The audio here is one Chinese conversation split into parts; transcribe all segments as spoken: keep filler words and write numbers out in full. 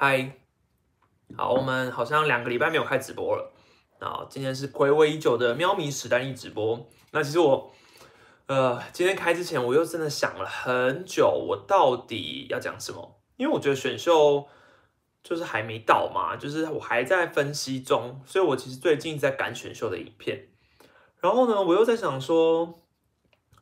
嗨，好，我们好像两个礼拜没有开直播了。那今天是暌违已久的喵米史丹利直播。那其实我，呃，今天开之前我又真的想了很久，我到底要讲什么？因为我觉得选秀就是还没到嘛，就是我还在分析中，所以我其实最近在赶选秀的影片。然后呢，我又在想说，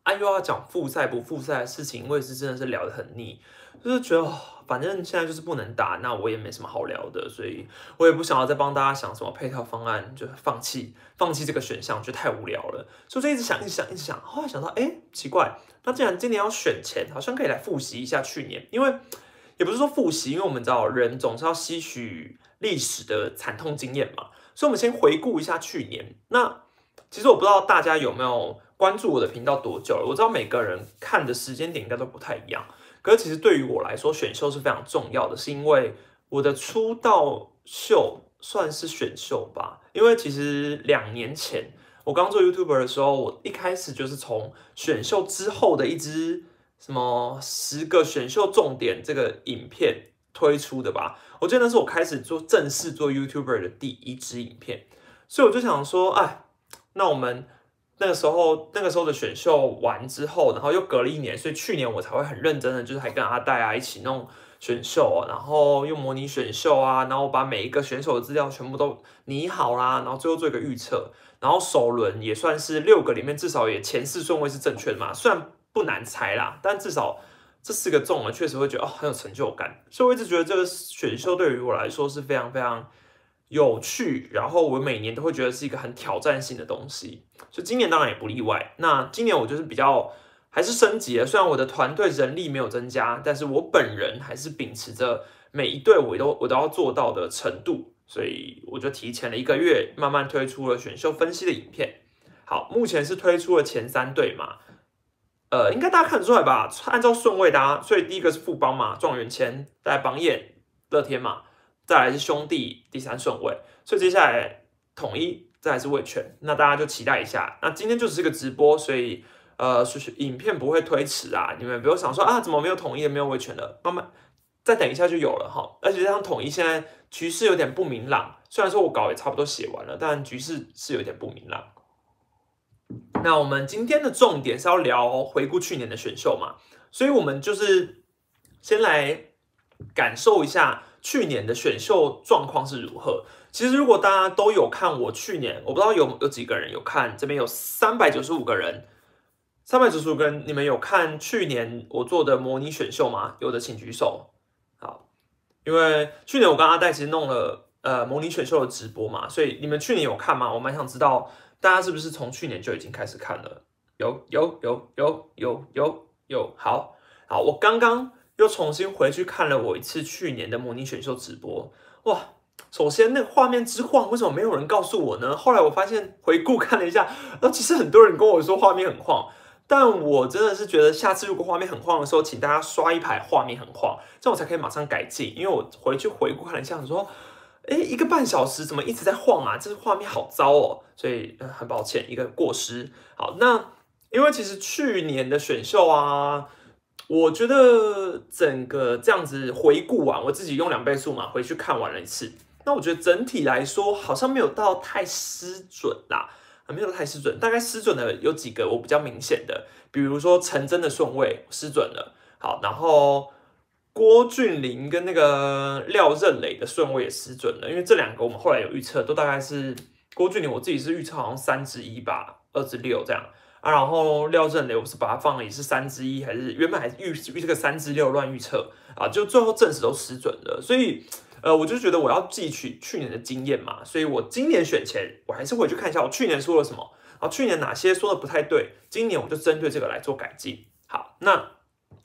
啊，又要讲复赛不复赛的事情，我也是真的是聊得很腻。 就是觉得，反正现在就是不能打，那我也没什么好聊的，所以我也不想要再帮大家想什么配套方案，就放弃放弃这个选项，就太无聊了。所以就一直想，一直想，一直想，后来想到，哎、欸，奇怪，那既然今年要选前，好像可以来复习一下去年，因为也不是说复习，因为我们知道人总是要吸取历史的惨痛经验嘛，所以我们先回顾一下去年。那其实我不知道大家有没有关注我的频道多久了，我知道每个人看的时间点应该都不太一样。 可是其实对于我来说，选秀是非常重要的，是因为我的出道秀算是选秀吧。因为其实两年前我刚做 YouTuber 的时候，我一开始就是从选秀之后的一支什么十个选秀重点这个影片推出的吧。我记得那是我开始做正式做 YouTuber 的第一支影片，所以我就想说，哎，那我们。 那个时候，那个时候的选秀完之后，然后又隔了一年，所以去年我才会很认真的，就是还跟阿戴啊一起弄选秀，然后用模拟选秀啊，然后我把每一个选手的资料全部都拟好啦，然后最后做一个预测，然后首轮也算是六个里面至少也前四顺位是正确的嘛，虽然不难猜啦，但至少这四个中了，确实会觉得哦很有成就感，所以我一直觉得这个选秀对于我来说是非常非常。 有趣，然后我每年都会觉得是一个很挑战性的东西，所以今年当然也不例外。那今年我就是比较还是升级了，虽然我的团队人力没有增加，但是我本人还是秉持着每一队我都我都要做到的程度，所以我就提前了一个月，慢慢推出了选秀分析的影片。好，目前是推出了前三队嘛，呃，应该大家看得出来吧？按照顺位大家，所以第一个是富邦嘛，状元签，再来邦彦、乐天嘛。 再来是兄弟第三顺位，所以接下来统一，再来是味全，那大家就期待一下。那今天就只是个直播，所以呃，影片不会推迟啊。你们不要想说啊，怎么没有统一的，没有味全的，慢慢再等一下就有了哈。而且像统一现在局势有点不明朗，虽然说我稿也差不多写完了，但局势是有点不明朗。那我们今天的重点是要聊回顾去年的选秀嘛，所以我们就是先来感受一下。 去年的选秀状况是如何？其实如果大家都有看我去年，我不知道有有几个人有看，这边有三百九十五个人， 三百九十五个人，你们有看去年我做的模拟选秀吗？有的请举手。好，因为去年我跟阿戴其实弄了呃模拟选秀的直播嘛，所以你们去年有看吗？我蛮想知道大家是不是从去年就已经开始看了？有有有有有有有，好好，我刚刚。 又重新回去看了我一次去年的模拟选秀直播，哇！首先那个画面之晃，为什么没有人告诉我呢？后来我发现回顾看了一下，呃，其实很多人跟我说画面很晃，但我真的是觉得下次如果画面很晃的时候，请大家刷一排画面很晃，这样我才可以马上改进。因为我回去回顾看了一下，我说，哎，一个半小时怎么一直在晃啊？这画面好糟哦！所以、呃、很抱歉，一个过失。好，那因为其实去年的选秀啊。 我觉得整个这样子回顾完，我自己用两倍速嘛回去看完了一次。那我觉得整体来说好像没有到太失准啦，没有太失准。大概失准的有几个我比较明显的，比如说陈真的顺位失准了，好，然后郭俊麟跟那个廖任磊的顺位也失准了，因为这两个我们后来有预测，都大概是郭俊麟我自己是预测好像三之一吧，二之六这样。 啊、然后廖振磊，我是把它放了也是三之一，还是原本还预预这个三之六乱预测啊，就最后证实都失准了。所以，呃，我就觉得我要汲取去年的经验嘛，所以我今年选前我还是回去看一下我去年说了什么，然后去年哪些说的不太对，今年我就针对这个来做改进。好，那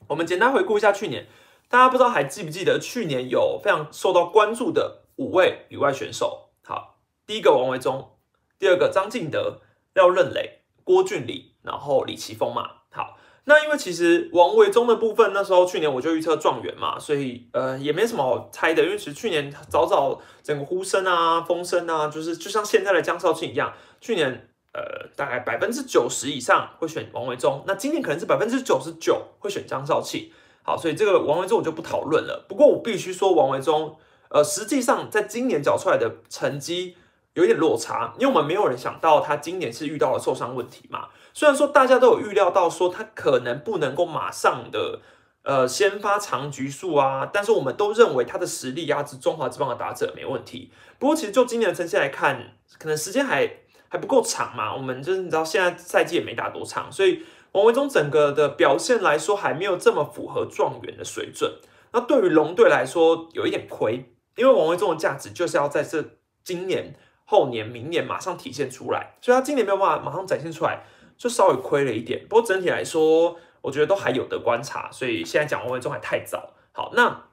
我们简单回顾一下去年，大家不知道还记不记得去年有非常受到关注的五位旅外选手。好，第一个王维忠，第二个张敬德，廖任磊。 郭俊麟，然后李奇峰嘛，好，那因为其实王维忠的部分，那时候去年我就预测状元嘛，所以呃也没什么好猜的，因为其实去年早早整个呼声啊、风声啊，就是就像现在的江少庆一样，去年呃大概百分之九十以上会选王维忠，那今年可能是百分之九十九会选江少庆，好，所以这个王维忠我就不讨论了。不过我必须说王维忠，呃，实际上在今年缴出来的成绩有点落差，因为我们没有人想到他今年是遇到了受伤问题嘛。虽然说大家都有预料到说他可能不能够马上的呃先发长局数啊，但是我们都认为他的实力压制中华职棒的打者没问题。不过其实就今年的成绩来看，可能时间还还不够长嘛，我们就是你知道现在赛季也没打多长，所以王维忠整个的表现来说还没有这么符合状元的水准。那对于龙队来说有一点亏，因为王维忠的价值就是要在这今年、后年、明年马上体现出来，所以他今年没有办法马上展现出来，就稍微亏了一点。不过整体来说，我觉得都还有得观察，所以现在讲王维忠还太早。好，那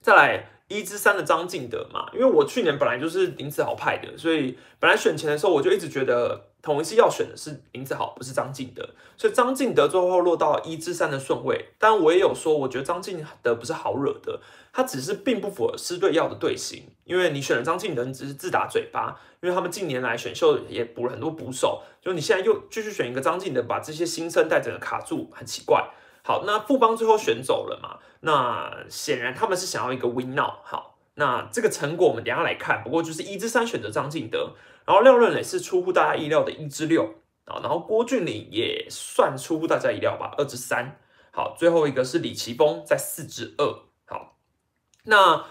再来一之三的张进德嘛，因为我去年本来就是林子豪派的，所以本来选前的时候我就一直觉得统一系要选的是林子豪，不是张进德，所以张进德最后落到一之三的顺位。但我也有说，我觉得张进德不是好惹的，他只是并不符合狮队要的队形，因为你选了张进德，你只是自打嘴巴，因为他们近年来选秀也补了很多捕手，就你现在又继续选一个张进德，把这些新生代整个卡住，很奇怪。好，那富邦最后选走了嘛？那显然他们是想要一个 win now。好，那这个成果我们等一下来看。不过就是一之三选择张进德，然后廖任磊是出乎大家意料的一之六啊，然后郭俊麟也算出乎大家意料吧，二之三。好，最后一个是李奇峰在四之二。好，那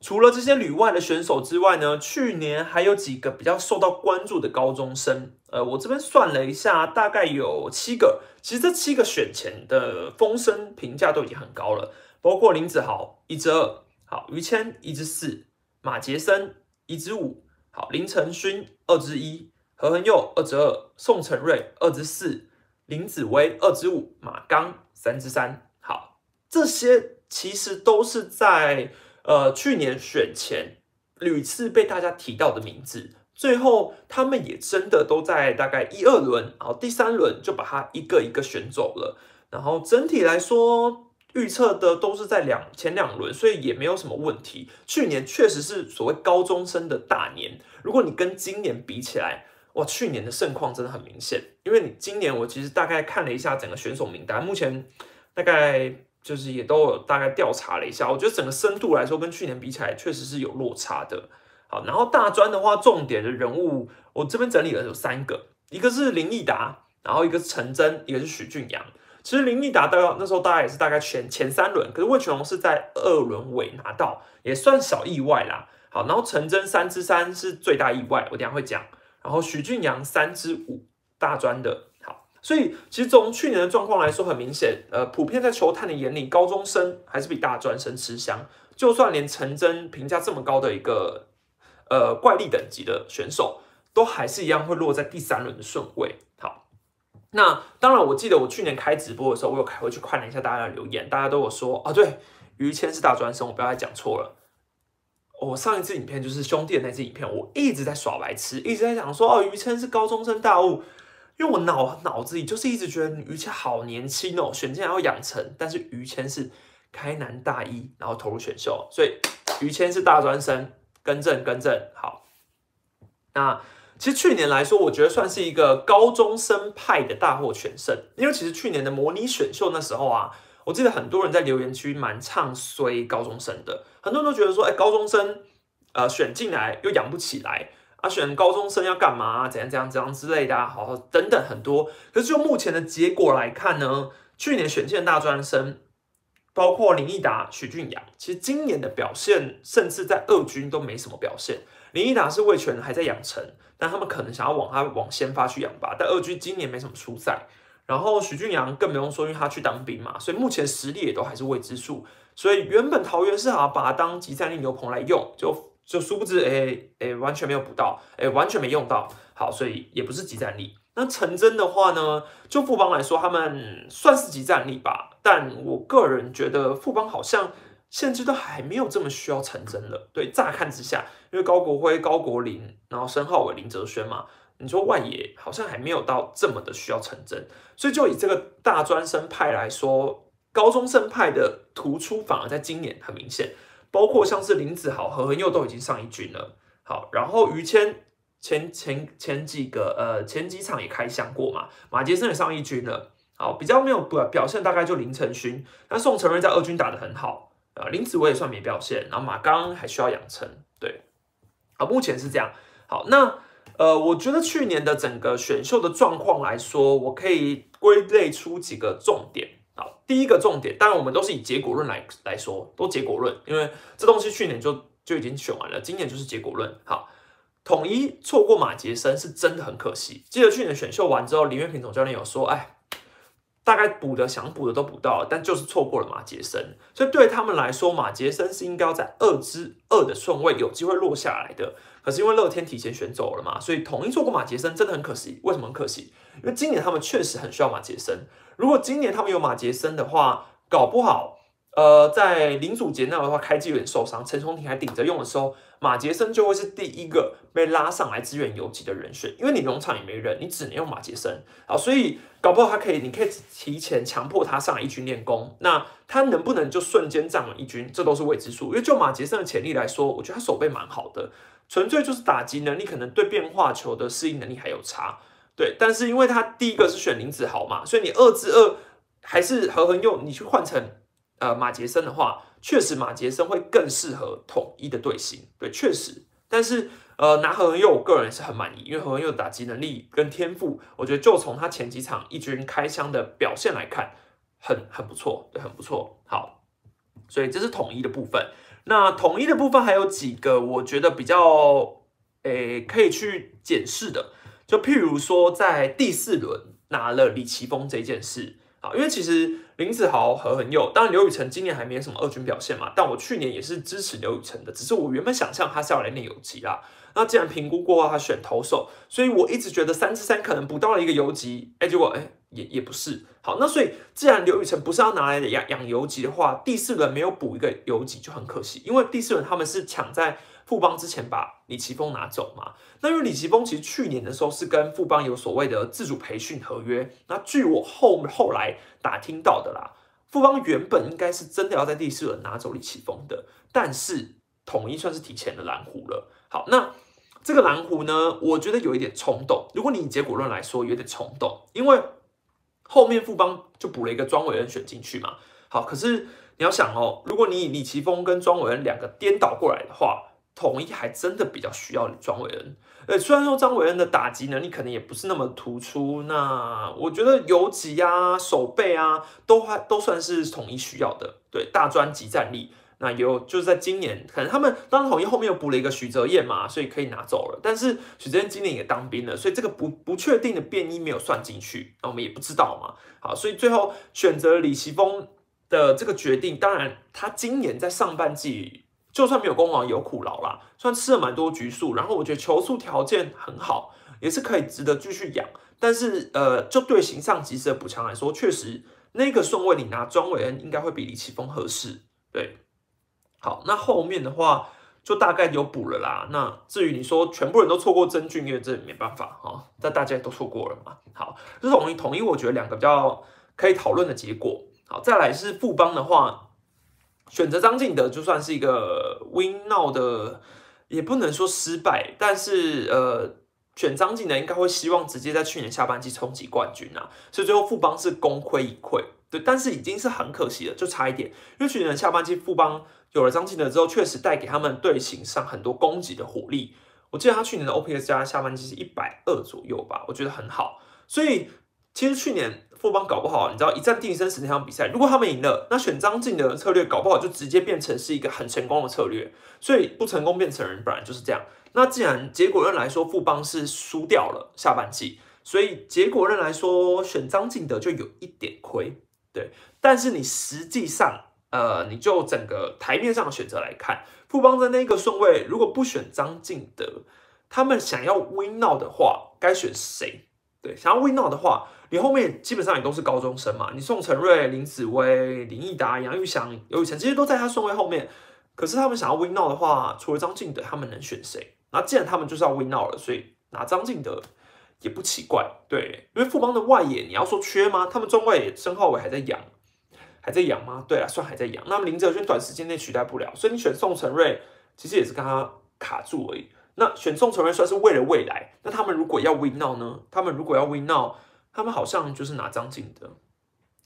除了这些旅外的选手之外呢，去年还有几个比较受到关注的高中生。呃，我这边算了一下，大概有七个。其实这七个选前的风声评价都已经很高了，包括林子豪一之二，好，于谦一之四，马杰森一之五，好，林承勋二之一，何恒佑二之二，宋承瑞二之四，林子威二之五，马刚三之三。好，这些其实都是在呃去年选前屡次被大家提到的名字。最后，他们也真的都在大概一二轮，然后第三轮就把它一个一个选走了。然后整体来说，预测的都是在两前两轮，所以也没有什么问题。去年确实是所谓高中生的大年，如果你跟今年比起来，哇，去年的盛况真的很明显。因为你今年我其实大概看了一下整个选手名单，目前大概就是也都有大概调查了一下，我觉得整个深度来说跟去年比起来，确实是有落差的。好，然后大专的话，重点的人物我这边整理了有三个，一个是林奕达，然后一个是陈真，一个是许峻阳。其实林奕达到那时候大概也是大概前前三轮，可是魏全龙是在二轮尾拿到，也算小意外啦。好，然后陈真三之三是最大意外，我等一下会讲。然后许峻阳三之五，大专的。好，所以其实从去年的状况来说，很明显，呃，普遍在球探的眼里，高中生还是比大专生吃香。就算连陈真评价这么高的一个。呃，怪力等级的选手都还是一样会落在第三轮的顺位。好，那当然，我记得我去年开直播的时候，我有回去看了一下大家的留言，大家都有说啊，对，于谦是大专生，我不要再讲错了。我上一次影片就是兄弟的那支影片，我一直在耍白痴，一直在讲说哦，于谦是高中生大物，因为我脑脑子里就是一直觉得于谦好年轻哦，选进来要养成，但是于谦是开南大一，然后投入选秀，所以于谦是大专生。更正，更正，好。那其实去年来说，我觉得算是一个高中生派的大获全胜，因为其实去年的模拟选秀那时候啊，我记得很多人在留言区蛮唱衰高中生的，很多人都觉得说，哎、欸，高中生呃选进来又养不起来啊，选高中生要干嘛、啊？怎样怎样怎样之类的、啊，好等等很多。可是就目前的结果来看呢，去年选进的大专生。包括林奕达、许峻阳，其实今年的表现，甚至在二军都没什么表现。林奕达是味全还在养成，但他们可能想要往他往先发去养吧。但二军今年没什么出赛，然后许峻阳更不用说，因为他去当兵嘛，所以目前实力也都还是未知数。所以原本桃园是好把他当集战力牛棚来用，就就殊不知，哎、欸、哎、欸，完全没有补到，哎、欸，完全没用到。好，所以也不是集战力。那陈真的话呢，就富邦来说，他们算是集战力吧，但我个人觉得富邦好像限制都还没有这么需要陈真了。对，乍看之下，因为高国辉、高国林，然后申皓瑋、林哲瑄嘛，你说外野好像还没有到这么的需要陈真，所以就以这个大专生派来说，高中生派的突出反而在今年很明显，包括像是林子豪、何恒佑都已经上一军了。好，然后于谦。前前前几个呃前几场也开箱过嘛，马杰森也上一军了，好比较没有表现大概就林承勋，那宋承瑞在二军打得很好，啊，林子崴也算没表现，然后马刚还需要养成，对，啊，目前是这样。好，那呃，我觉得去年的整个选秀的状况来说，我可以归类出几个重点。好，第一个重点，当然我们都是以结果论来来说，都结果论，因为这东西去年就就已经选完了，今年就是结果论。好，统一错过马杰森是真的很可惜。记得去年选秀完之后，林岳平总教练有说，哎。 大概补的想补的都补到了，但就是错过了马杰森，所以对他们来说，马杰森是应该要在二之二的顺位有机会落下来的。可是因为乐天提前选走了嘛，所以统一错过马杰森真的很可惜。为什么很可惜？因为今年他们确实很需要马杰森。如果今年他们有马杰森的话，搞不好，呃，在林祖杰那的话，开季有点受伤，陈松廷还顶着用的时候，马杰森就会是第一个被拉上来支援游击的人选，因为你农场也没人，你只能用马杰森啊，所以。 搞不好他可以，你可以提前强迫他上来一军练功。那他能不能就瞬间站稳一军，这都是未知数。因为就马杰森的潜力来说，我觉得他手背蛮好的，纯粹就是打击能力可能对变化球的适应能力还有差。对，但是因为他第一个是选林子豪嘛，所以你二之二还是何恒佑，你去换成呃马杰森的话，确实马杰森会更适合统一的队形。对，确实，但是。 呃，拿何恩佑，我个人是很满意，因为何恩佑的打击能力跟天赋，我觉得就从他前几场一军开箱的表现来看，很很不错，对，很不错。好，所以这是统一的部分。那统一的部分还有几个，我觉得比较诶可以去检视的，就譬如说在第四轮拿了李奇峰这件事啊，因为其实林子豪、何恩佑，当然刘宇成今年还没什么二军表现嘛，但我去年也是支持刘宇成的，只是我原本想象他是要来练游击啦。 那既然评估过他选投手，所以我一直觉得三之三可能补到了一个游击，哎、欸，结果哎、欸、也也不是。好，那所以既然刘宇成不是要拿来养养游击的话，第四轮没有补一个游击就很可惜，因为第四轮他们是抢在富邦之前把李奇峰拿走嘛。那因为李奇峰其实去年的时候是跟富邦有所谓的自主培训合约，那据我后后来打听到的啦，富邦原本应该是真的要在第四轮拿走李奇峰的，但是统一算是提前了蓝狐了。好，那。 这个蓝狐呢，我觉得有一点冲动。如果你以结果论来说，有点冲动，因为后面富邦就补了一个庄伟恩选进去嘛。好，可是你要想哦，如果你以李奇峰跟庄伟恩两个颠倒过来的话，统一还真的比较需要庄伟恩。呃，虽然说庄伟恩的打击能力可能也不是那么突出，那我觉得游击啊、守备啊，都还都算是统一需要的。对，大专级战力。 那有就是在今年，可能他们当然统一后面又补了一个许哲彦嘛，所以可以拿走了。但是许哲彦今年也当兵了，所以这个不不确定的变因没有算进去，那我们也不知道嘛。好，所以最后选择李奇峰的这个决定，当然他今年在上半季就算没有功劳，有苦劳啦，算吃了蛮多局数。然后我觉得球速条件很好，也是可以值得继续养。但是呃，就队形上及时的补强来说，确实那个顺位你拿庄伟恩应该会比李奇峰合适，对。 好，那后面的话就大概有补了啦。那至于你说全部人都错过曾俊岳，这没办法哦，但大家都错过了嘛。好，这统一统一，我觉得两个比较可以讨论的结果。好，再来是富邦的话，选择张进德就算是一个 win now 的，也不能说失败，但是呃，选张进德应该会希望直接在去年下半季冲击冠军啊，所以最后富邦是功亏一篑。对，但是已经是很可惜了，就差一点，因为去年下半季富邦。 有了张进德之后，确实带给他们队形上很多攻击的火力。我记得他去年的 O P S 加下半季是一百二左右吧，我觉得很好。所以其实去年富邦搞不好，你知道一战定生死那场比赛，如果他们赢了，那选张进德的策略搞不好就直接变成是一个很成功的策略。所以不成功变成人，本来就是这样。那既然结果论来说，富邦是输掉了下半季，所以结果论来说选张进德就有一点亏，对。但是你实际上。 呃，你就整个台面上的选择来看，富邦的那个顺位，如果不选张进德，他们想要 win now 的话，该选谁？对，想要 win now 的话，你后面基本上也都是高中生嘛，你宋承瑞、林子崴、林奕达、杨玉祥、刘宇成，其实都在他顺位后面。可是他们想要 win now 的话，除了张进德，他们能选谁？然后既然他们就是要 win now 了，所以拿张进德也不奇怪。对，因为富邦的外野，你要说缺吗？他们中外野申皓瑋还在养。 还在养吗？对啊，算还在养。那么林哲瑄短时间内取代不了，所以你选宋承瑞其实也是跟他卡住而已。那选宋承瑞算是为了未来。那他们如果要 win now 呢？他们如果要 win now， 他们好像就是拿张进德。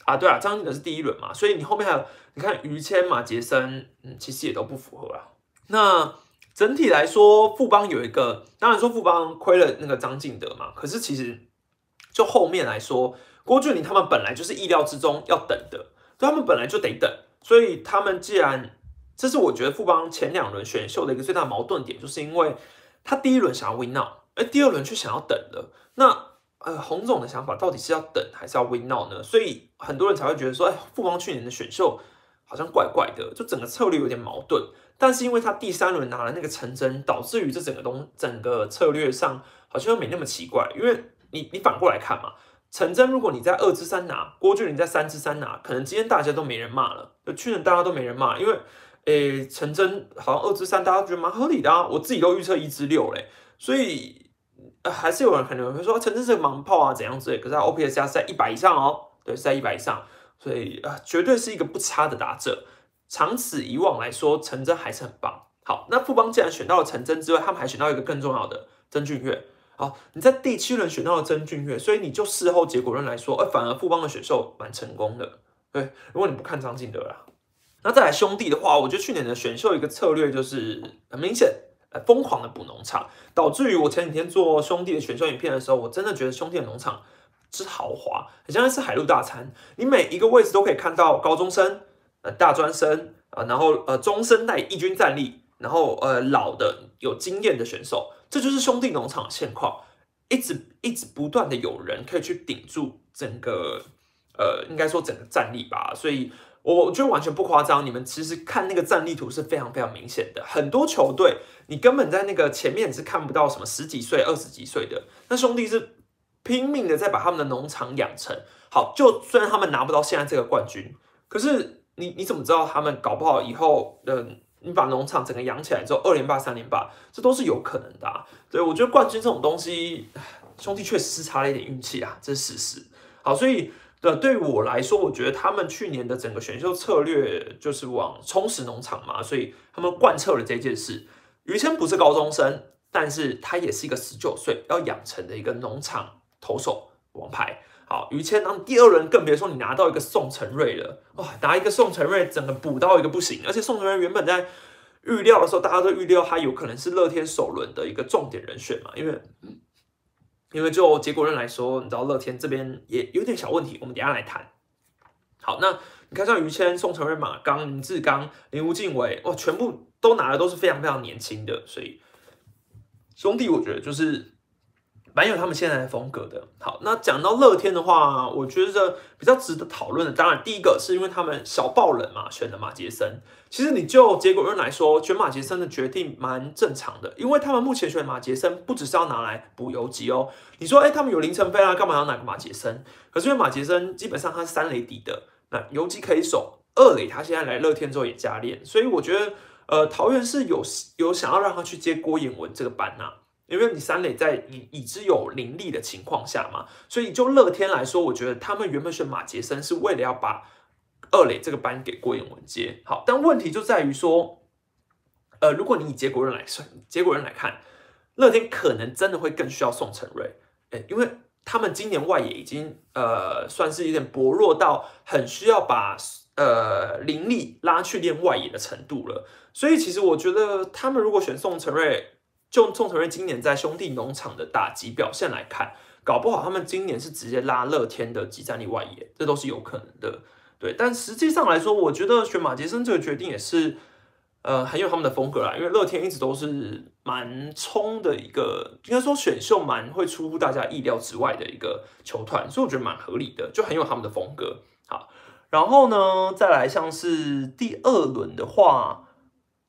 啊，对啊，张信哲是第一轮嘛，所以你后面还有你看于谦嘛、杰森，嗯，其实也都不符合啊。那整体来说，富邦有一个，当然说富邦亏了那个张进德嘛，可是其实就后面来说，郭俊麟他们本来就是意料之中要等的，对，他们本来就得等，所以他们既然这是我觉得富邦前两轮选秀的一个最大矛盾点，就是因为他第一轮想要 win now， 而第二轮却想要等了，那。 呃，洪总的想法到底是要等还是要 win now 呢？所以很多人才会觉得说，哎，富邦去年的选秀好像怪怪的，就整个策略有点矛盾。但是因为他第三轮拿了那个陈真，导致于这整个东整个策略上好像又没那么奇怪。因为你你反过来看嘛，陈真如果你在二至三拿，郭俊麟在三至三拿，可能今天大家都没人骂了，就去年大家都没人骂，因为诶陈真好像二至三大家觉得蛮合理的啊，我自己都预测一至六嘞，所以。 呃、还是有人可能会说陈真是个盲炮啊，怎样之类。可是他 O P S 加是在一百以上哦，对，是在一百以上，所以啊、呃，绝对是一个不差的打者。长此以往来说，陈真还是很棒。好，那富邦既然选到了陈真之外，他们还选到一个更重要的曾峻岳。好，你在第七轮选到了曾峻岳，所以你就事后结果论来说，呃，反而富邦的选秀蛮成功的。对，如果你不看张进德啦，那再来兄弟的话，我觉得去年的选秀一个策略就是很明显。 疯狂的补农场，导致于我前几天做兄弟的选秀影片的时候，我真的觉得兄弟的农场之豪华，很像是海陆大餐。你每一个位置都可以看到高中生、呃大专生啊、呃，然后呃中生代一军战力，然后呃老的有经验的选手，这就是兄弟农场的现况。一直一直不断的有人可以去顶住整个呃，应该说整个战力吧，所以。 我觉得完全不夸张，你们其实看那个战力图是非常非常明显的。很多球队你根本在那个前面是看不到什么十几岁、二十几岁的，那兄弟是拼命的在把他们的农场养成。好，就虽然他们拿不到现在这个冠军，可是你你怎么知道他们搞不好以后，嗯、呃，你把农场整个养起来之后，二连霸、三连霸，这都是有可能的、啊。所以我觉得冠军这种东西，兄弟确实是差了一点运气啊，这是事实。好，所以。 对，对我来说，我觉得他们去年的整个选秀策略就是往充实农场嘛，所以他们贯彻了这件事。于谦不是高中生，但是他也是一个十九岁要养成的一个农场投手王牌。好，于谦，然后第二轮更别说你拿到一个宋承瑞了，哇，拿一个宋承瑞，整个补到一个不行。而且宋承瑞原本在预料的时候，大家都预料他有可能是乐天首轮的一个重点人选嘛，因为。 因为就结果论来说，你知道乐天这边也有点小问题，我们等一下来谈。好，那你看像于谦、宋承瑞、马刚、林志刚、林吴敬伟，哇，全部都拿的都是非常非常年轻的，所以兄弟我觉得就是蛮有他们现在的风格的。好，那讲到乐天的话，我觉得比较值得讨论的，当然第一个是因为他们小爆冷嘛，选了马杰森。其实你就结果论来说，选马杰森的决定蛮正常的，因为他们目前选马杰森不只是要拿来补游击哦。你说，哎、欸，他们有林承飞啊，干嘛要拿个马杰森？可是因为马杰森基本上他是三垒底的，那游击可以守，二垒他现在来乐天之后也加练，所以我觉得，呃，桃园是有有想要让他去接郭彥文这个班呐、啊。 因为你三垒在已已知有灵力的情况下嘛，所以就乐天来说，我觉得他们原本选马杰森是为了要把二垒这个班给郭彥文接。好，但问题就在于说，呃，如果你以结果论来算，结果论来看，乐天可能真的会更需要宋承瑞，哎，因为他们今年外野已经呃算是有点薄弱到很需要把。 呃，灵力拉去练外野的程度了，所以其实我觉得他们如果选宋承瑞，就宋承瑞今年在兄弟农场的打击表现来看，搞不好他们今年是直接拉乐天的即战力外野，这都是有可能的。对，但实际上来说，我觉得选马杰森这个决定也是，呃，很有他们的风格啦，因为乐天一直都是蛮冲的一个，应该说选秀蛮会出乎大家意料之外的一个球团，所以我觉得蛮合理的，就很有他们的风格。好。 然后呢，再来像是第二轮的话，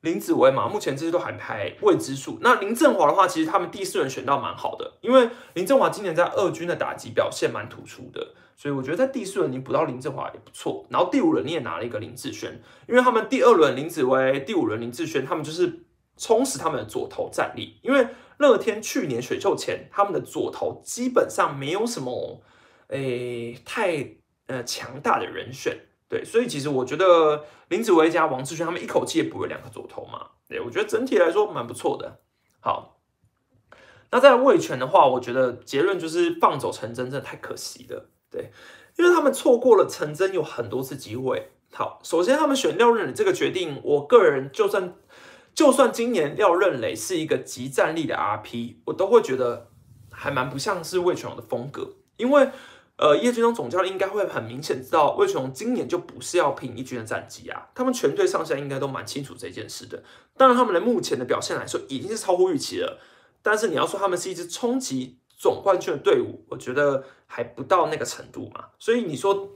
林子维嘛，目前这些都还排未知数。那林振华的话，其实他们第四轮选到蛮好的，因为林振华今年在二军的打击表现蛮突出的，所以我觉得在第四轮你补到林振华也不错。然后第五轮你也拿了一个林志轩，因为他们第二轮林子维，第五轮林志轩，他们就是充实他们的左投战力。因为乐天去年选秀前，他们的左投基本上没有什么，诶，太。 呃，强大的人选，对，所以其实我觉得林子维加王志轩他们一口气也补了两个左投嘛，对，我觉得整体来说蛮不错的。好，那在味全的话，我觉得结论就是放走陈真真的太可惜了，对，因为他们错过了陈真有很多次机会。好，首先他们选廖任磊这个决定，我个人就算就算今年廖任磊是一个极战力的 R P， 我都会觉得还蛮不像是魏全龙的风格，因为呃叶军忠总教练应该会很明显知道魏全龙今年就不是要拼一军的战绩啊，他们全队上下应该都蛮清楚这件事的。当然他们的目前的表现来说已经是超乎预期了，但是你要说他们是一支冲击总冠军的队伍，我觉得还不到那个程度嘛。所以你说，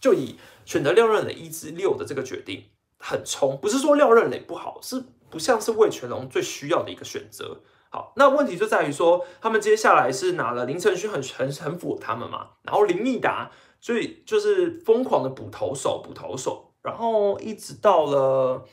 就以选择廖任磊一至六的这个决定很冲，不是说廖任磊不好，是不像是魏全龙最需要的一个选择。好，那问题就在于说，他们接下来是拿了林承勋很很很符合他们嘛，然后林毅达所以就是疯狂的补投手补投手，然后一直到了。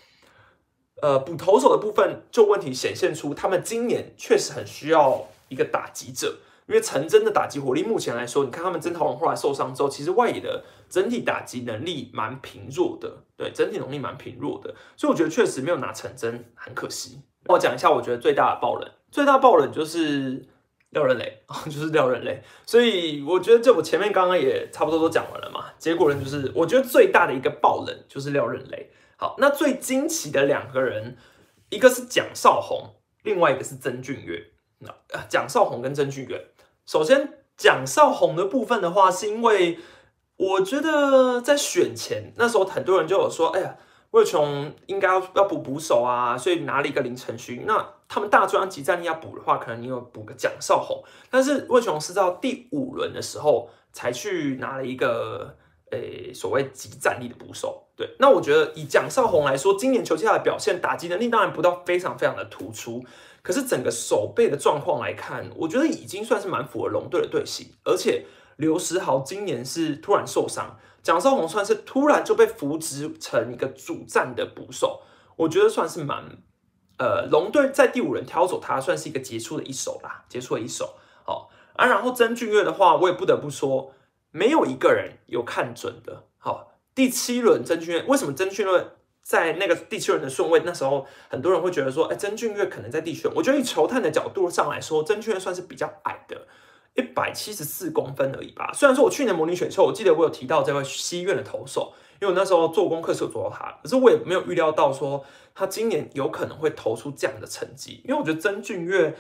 呃，补投手的部分，就问题显现出他们今年确实很需要一个打击者，因为陈真的打击火力目前来说，你看他们曾陶闳后来受伤之后，其实外野的整体打击能力蛮贫弱的，对，整体能力蛮贫弱的，所以我觉得确实没有拿陈真很可惜。我讲一下，我觉得最大的爆冷，最大爆冷就是廖任磊啊，就是廖任磊，所以我觉得这我前面刚刚也差不多都讲完了嘛，结果呢就是我觉得最大的一个爆冷就是廖任磊。好，那最惊奇的两个人，一个是蒋少红，另外一个是曾峻岳。那蒋少红跟曾峻岳，首先蒋少红的部分的话，是因为我觉得在选前那时候很多人就有说，哎呀，魏琼应该要要补捕手啊，所以拿了一个林承勋。那他们大专级战力要补的话，可能你有补个蒋少红，但是魏琼是到第五轮的时候才去拿了一个。诶，所谓极战力的捕手，对，那我觉得以蒋少红来说，今年球季下的表现，打击能力当然不到非常非常的突出，可是整个守备的状况来看，我觉得已经算是蛮符合龙队的队形。而且刘时豪今年是突然受伤，蒋少红算是突然就被扶植成一个主战的捕手，我觉得算是蛮，呃，龙队在第五轮挑走他，算是一个杰出的一手啦，杰出的一手。好啊，然后曾峻岳的话，我也不得不说。没有一个人有看准的。好，第七轮曾峻岳为什么曾峻岳在那个第七轮的顺位？那时候很多人会觉得说，哎，曾峻岳可能在第七轮。我觉得以球探的角度上来说，曾峻岳算是比较矮的，一百七十四公分而已吧。虽然说我去年模拟选秀，我记得我有提到这位西苑的投手，因为我那时候做功课是有做到他，可是我也没有预料到说他今年有可能会投出这样的成绩，因为我觉得曾峻岳。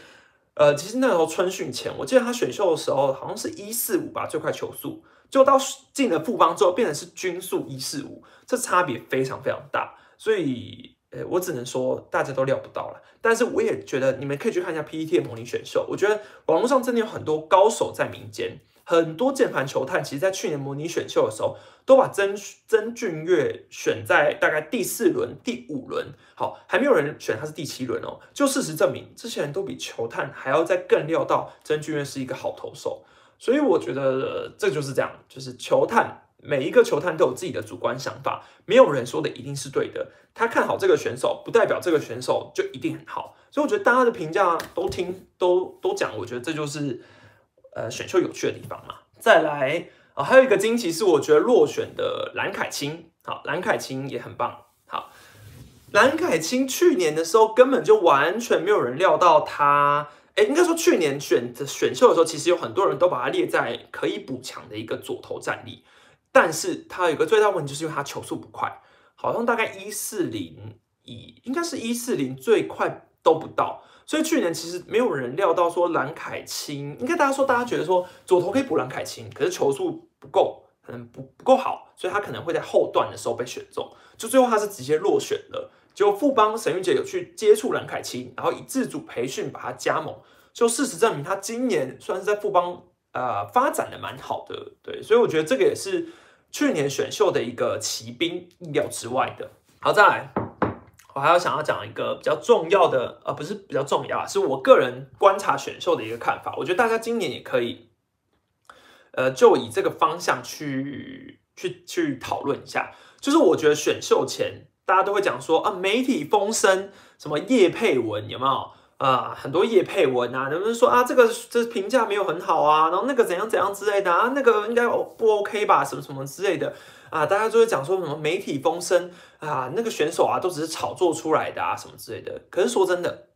呃，其实那时候春训前，我记得他选秀的时候好像是一四五吧，最快球速，就到进了富邦之后变成是均速一四五，这差别非常非常大，所以呃，我只能说大家都料不到了。但是我也觉得你们可以去看一下 P T T 的模拟选秀，我觉得网络上真的有很多高手在民间，很多键盘球探，其实在去年模拟选秀的时候，都把曾曾峻岳选在大概第四轮、第五轮，好，还没有人选他是第七轮哦。就事实证明，这些人都比球探还要再更料到曾峻岳是一个好投手，所以我觉得、呃、这就是这样，就是球探每一个球探都有自己的主观想法，没有人说的一定是对的。他看好这个选手，不代表这个选手就一定很好，所以我觉得大家的评价都听都都讲，我觉得这就是。呃，选秀有趣的地方嘛，再来啊、哦，还有一个惊奇是我觉得落选的蓝凯钦，好，蓝凯钦也很棒，好，蓝凯钦去年的时候根本就完全没有人料到他，哎，应该说去年选选秀的时候，其实有很多人都把他列在可以补强的一个左投战力，但是他有一个最大问题就是因为他球速不快，好像大概一四零以应该是一四零最快都不到。所以去年其实没有人料到说蓝凯钦，应该大家说大家觉得说左投可以补蓝凯钦，可是球速不够，可能不不够好，所以他可能会在后段的时候被选中，就最后他是直接落选了。结果富邦沈玉洁有去接触蓝凯钦，然后以自主培训把他加盟，就事实证明他今年算是在富邦呃发展的蛮好的，对，所以我觉得这个也是去年选秀的一个奇兵意料之外的。好，再来。我还要想要讲一个比较重要的，呃，不是比较重要，是我个人观察选秀的一个看法。我觉得大家今年也可以，呃，就以这个方向去去去讨论一下。就是我觉得选秀前大家都会讲说啊，媒体风声什么业配文有没有？啊、呃，很多业配文啊，人们说啊，这个这评价没有很好啊，然后那个怎样怎样之类的啊，那个应该不 OK 吧，什么什么之类的。啊，大家就会讲说什么媒体风声啊，那个选手啊，都只是炒作出来的啊，什么之类的。可是说真的，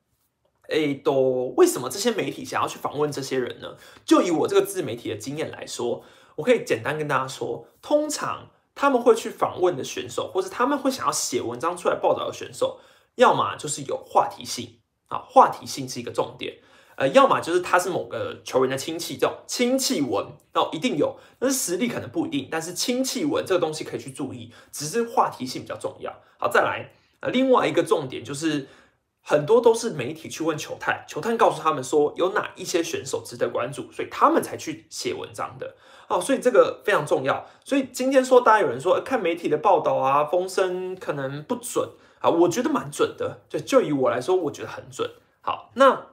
哎，都为什么这些媒体想要去访问这些人呢？就以我这个自媒体的经验来说，我可以简单跟大家说，通常他们会去访问的选手，或是他们会想要写文章出来报道的选手，要么就是有话题性啊，话题性是一个重点。呃，要么就是他是某个球员的亲戚，这种亲戚文哦一定有，但是实力可能不一定。但是亲戚文这个东西可以去注意，只是话题性比较重要。好，再来，呃，另外一个重点就是很多都是媒体去问球探，球探告诉他们说有哪一些选手值得关注，所以他们才去写文章的。哦，所以这个非常重要。所以今天说大家有人说，呃，看媒体的报道啊，风声可能不准啊，我觉得蛮准的。就就以我来说，我觉得很准。好，那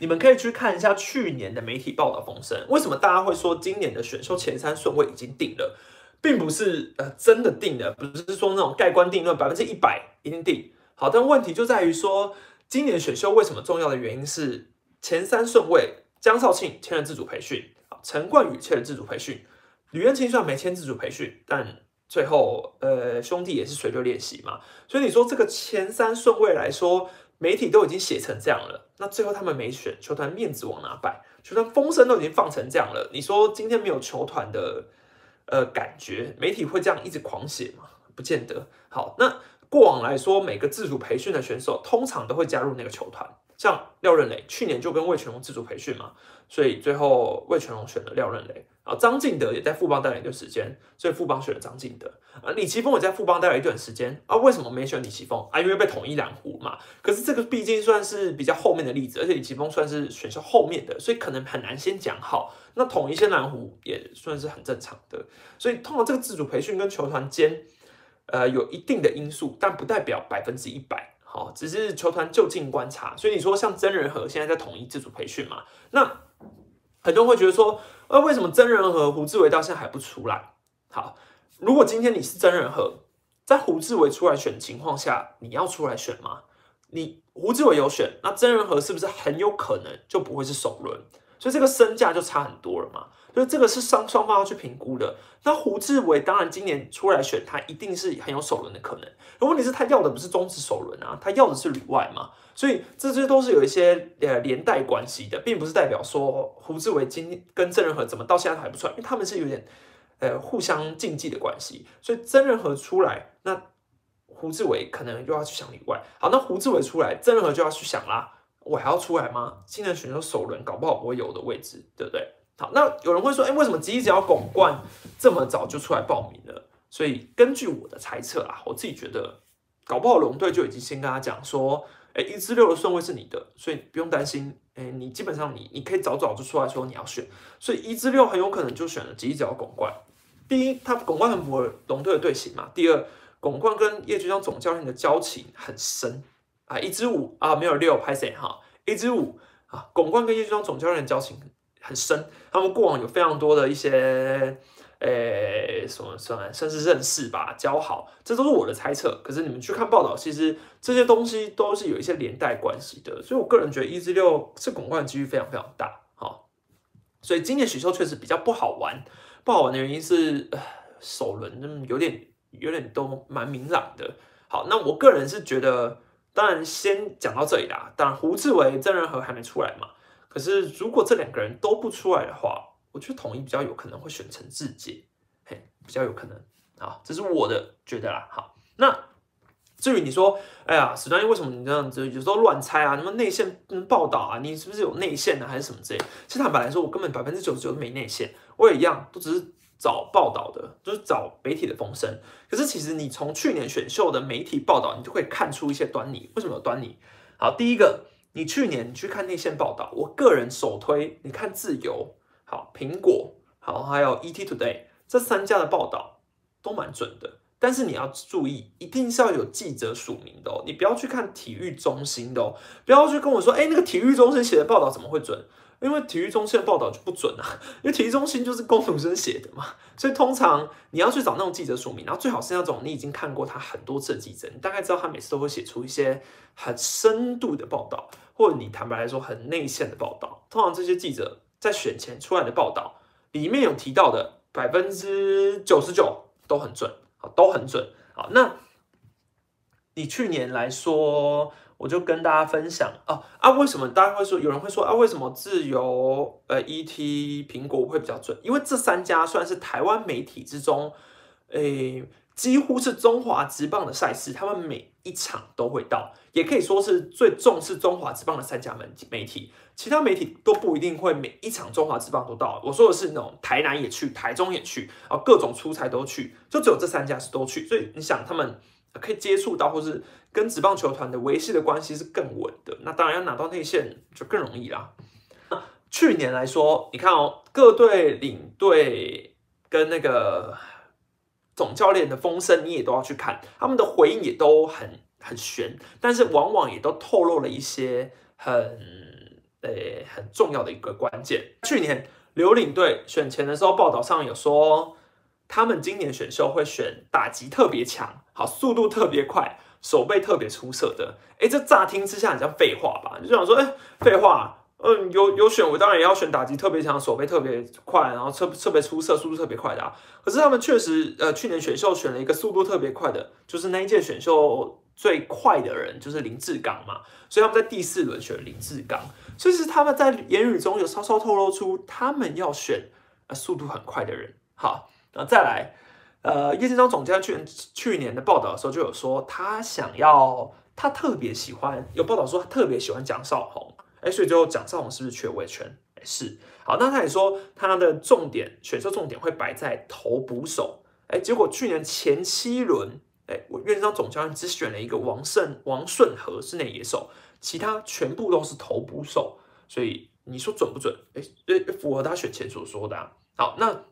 你们可以去看一下去年的媒体报道风声，为什么大家会说今年的选秀前三顺位已经定了，并不是呃真的定了，不是说那种盖棺定论百分之一百一定定。好，但问题就在于说，今年选秀为什么重要的原因是前三顺位江少庆签了自主培训，陈冠宇签了自主培训，吕彥青虽然没签自主培训，但最后呃兄弟也是随队练习嘛，所以你说这个前三顺位来说。媒体都已经写成这样了，那最后他们没选，球团面子往哪摆？球团风声都已经放成这样了，你说今天没有球团的呃感觉，媒体会这样一直狂写吗？不见得。好，那过往来说，每个自主培训的选手通常都会加入那个球团，像廖任磊去年就跟魏全龙自主培训嘛，所以最后魏全龙选了廖任磊啊，张进德也在富邦待了一段时间，所以富邦选了张进德啊，李奇峰也在富邦待了一段时间啊，为什么没选李奇峰啊？因为被统一蓝湖嘛。可是这个毕竟算是比较后面的例子，而且李奇峰算是选秀后面的，所以可能很难先讲好。那统一先蓝湖也算是很正常的，所以通常这个自主培训跟球团间。呃，有一定的因素，但不代表百分之一百，好，只是球团就近观察。所以你说像曾仁和现在在统一自主培训嘛，那很多人会觉得说，呃，为什么曾仁和、胡志伟到现在还不出来？好，如果今天你是曾仁和，在胡志伟出来选的情况下，你要出来选吗？你胡志伟有选，那曾仁和是不是很有可能就不会是首轮？所以这个身价就差很多了嘛，所以这个是双双方要去评估的。那胡志伟当然今年出来选，他一定是很有首轮的可能。问题是他要的不是中职首轮啊，他要的是旅外嘛，所以这些都是有一些呃连带关系的，并不是代表说胡志伟今跟郑仁和怎么到现在还不出来，因为他们是有点呃互相竞技的关系，所以郑仁和出来，那胡志伟可能又要去想旅外。好，那胡志伟出来，郑仁和就要去想啦。我还要出来吗？今年选秀首轮搞不好我有的位置，对不对？好，那有人会说，哎、欸，为什么吉吉要拱冠这么早就出来报名了？所以根据我的猜测啊，我自己觉得，搞不好龙队就已经先跟他讲说，哎、欸，一至六的顺位是你的，所以不用担心，哎、欸，你基本上你你可以早早就出来说你要选，所以一至六很有可能就选了吉吉要拱冠。第一，他拱冠很符合龙队的队形嘛；第二，拱冠跟叶君璋总教练的交情很深。啊，一支五啊，没有六拍谁哈？一支五啊，巩冠跟叶君璋总教练交情很深，他们过往有非常多的一些，呃、欸，什么算算是认识吧，交好，这都是我的猜测。可是你们去看报道，其实这些东西都是有一些连带关系的，所以我个人觉得一支六是巩冠的几率非常非常大。好，所以今年选秀确实比较不好玩，不好玩的原因是首轮、嗯、有点有点都蛮明朗的。好，那我个人是觉得。当然，先讲到这里啦。当然，胡志伟、郑仁和还没出来嘛。可是，如果这两个人都不出来的话，我觉得统一比较有可能会选陈志杰，嘿，比较有可能。好，这是我的觉得啦。好，那至于你说，哎呀，史丹利为什么你这样子有时候乱猜啊？什么内线报道啊？你是不是有内线啊？还是什么之类的？其实坦白来说，我根本百分之九十九都没内线，我也一样，都只是。找报道的，就是找媒体的风声。可是其实你从去年选秀的媒体报道，你就会看出一些端倪。为什么有端倪？好，第一个，你去年你去看内线报道，我个人首推，你看自由、好苹果、好还有 E T Today 这三家的报道都蛮准的。但是你要注意，一定是要有记者署名的哦，你不要去看体育中心的哦，不要去跟我说，哎、欸，那个体育中心写的报道怎么会准？因为体育中心的报道就不准啊，因为体育中心就是工读生写的嘛，所以通常你要去找那种记者署名，然后最好是那种你已经看过他很多次的记者，你大概知道他每次都会写出一些很深度的报道，或者你坦白来说很内线的报道。通常这些记者在选前出来的报道里面有提到的百分之九十九都很准啊，都很准啊。那你去年来说，我就跟大家分享哦啊，为什么大家会说有人会说啊，为什么自由呃 E T 苹果会比较准？因为这三家算是台湾媒体之中，诶、欸、几乎是中华职棒的赛事，他们每一场都会到，也可以说是最重视中华职棒的三家媒体，其他媒体都不一定会每一场中华职棒都到。我说的是那种台南也去，台中也去，啊各种出差都去，就只有这三家是都去，所以你想他们。可以接触到，或是跟职棒球团的维系的关系是更稳的。那当然要拿到内线就更容易啦。去年来说，你看哦，各队领队跟那个总教练的风声，你也都要去看，他们的回应也都很很悬，但是往往也都透露了一些很呃、欸、很重要的一个关键。去年刘领队选前的时候，报道上有说。他们今年选秀会选打击特别强，好速度特别快，手背特别出色的。哎，这乍听之下很像废话吧？你就想说，哎，废话，嗯，有有选我当然也要选打击特别强、手背特别快，然后特特别出色、速度特别快的啊。可是他们确实，呃，去年选秀选了一个速度特别快的，就是那一届选秀最快的人就是林志刚嘛，所以他们在第四轮选林志刚，所以是他们在言语中有稍稍透露出他们要选呃速度很快的人，好。那再来，呃，叶建章总监去年去年的报道的时候就有说，他想要，他特别喜欢，有报道说他特别喜欢蒋少红，哎，所以就蒋少红是不是缺位圈？哎，是。好，那他也说他的重点选秀重点会摆在投捕手，哎，结果去年前七轮，哎，叶建章总教练只选了一个王胜王顺和是内野手，其他全部都是投捕手，所以你说准不准？哎，符合他选前所说的啊。好，那。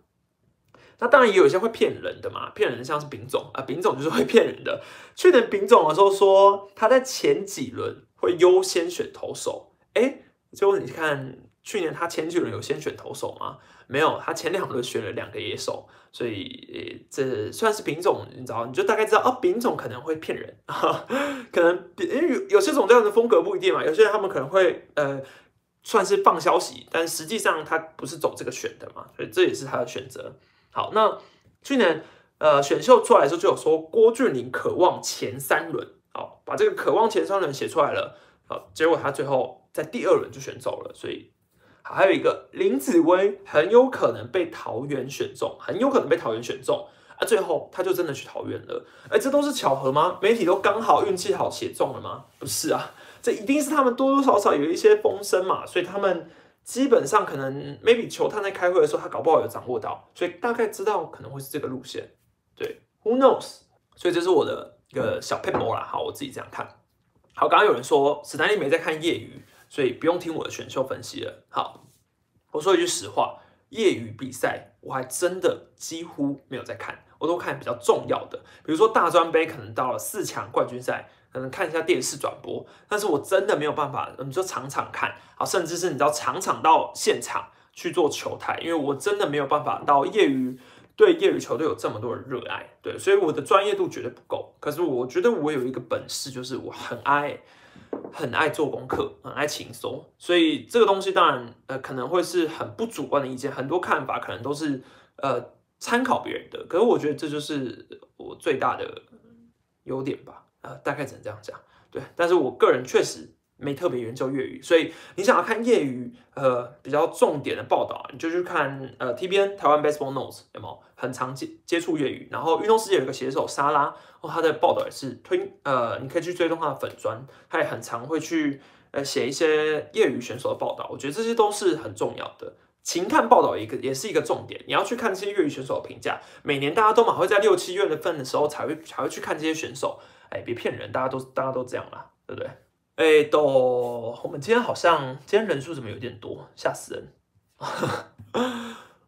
那当然也有一些会骗人的嘛，骗人的像是丙总啊，丙总就是会骗人的。去年丙总的时候说他在前几轮会优先选投手，哎，结果你看去年他前几轮有先选投手吗？没有，他前两轮选了两个野手，所以这算是丙总，你知道，你就大概知道啊，丙总可能会骗人，啊、可能因为有有些总教练的风格不一定嘛，有些人他们可能会呃。算是放消息，但实际上他不是走这个选的嘛，所以这也是他的选择。好，那去年呃选秀出来的时候就有说郭俊麟渴望前三轮，好，把这个渴望前三轮写出来了，好，结果他最后在第二轮就选走了，所以好还有一个林子崴很有可能被桃园选中，很有可能被桃园选中啊，最后他就真的去桃园了，哎，这都是巧合吗？媒体都刚好运气好写中了吗？不是啊。这一定是他们多多少少有一些风声嘛，所以他们基本上可能 maybe 球探在开会的时候，他搞不好有掌握到，所以大概知道可能会是这个路线。对 ，Who knows？ 所以这是我的一个小 paper 啦，好，我自己这样看。好，刚刚有人说史丹利没在看业余，所以不用听我的选秀分析了。好，我说一句实话，业余比赛我还真的几乎没有在看，我都看比较重要的，比如说大专杯可能到了四强冠军赛。可能看一下电视转播，但是我真的没有办法，你就场场看啊，甚至是你知道场场到现场去做球台，因为我真的没有办法到业余对业余球队有这么多的热爱，对，所以我的专业度绝对不够。可是我觉得我有一个本事，就是我很爱很爱做功课，很爱勤搜，所以这个东西当然呃可能会是很不主观的意见，很多看法可能都是呃参考别人的，可是我觉得这就是我最大的优点吧。呃，大概只能这样讲，对。但是我个人确实没特别研究业余，所以你想要看业余，呃，比较重点的报道，你就去看呃 T B N 台湾 Baseball Notes 有没有很常接接触业余。然后运动世界有一个写手莎拉，哦，他的报道也是推呃，你可以去追踪他的粉专，他也很常会去呃写一些业余选手的报道。我觉得这些都是很重要的。勤看报道一个也是一个重点，你要去看这些业余选手的评价。每年大家都嘛会在六七月份的时候才会才会去看这些选手。哎，别骗人，大家都大家都这样啦，对不对？哎，都我们今天好像今天人数怎么有点多，吓死人！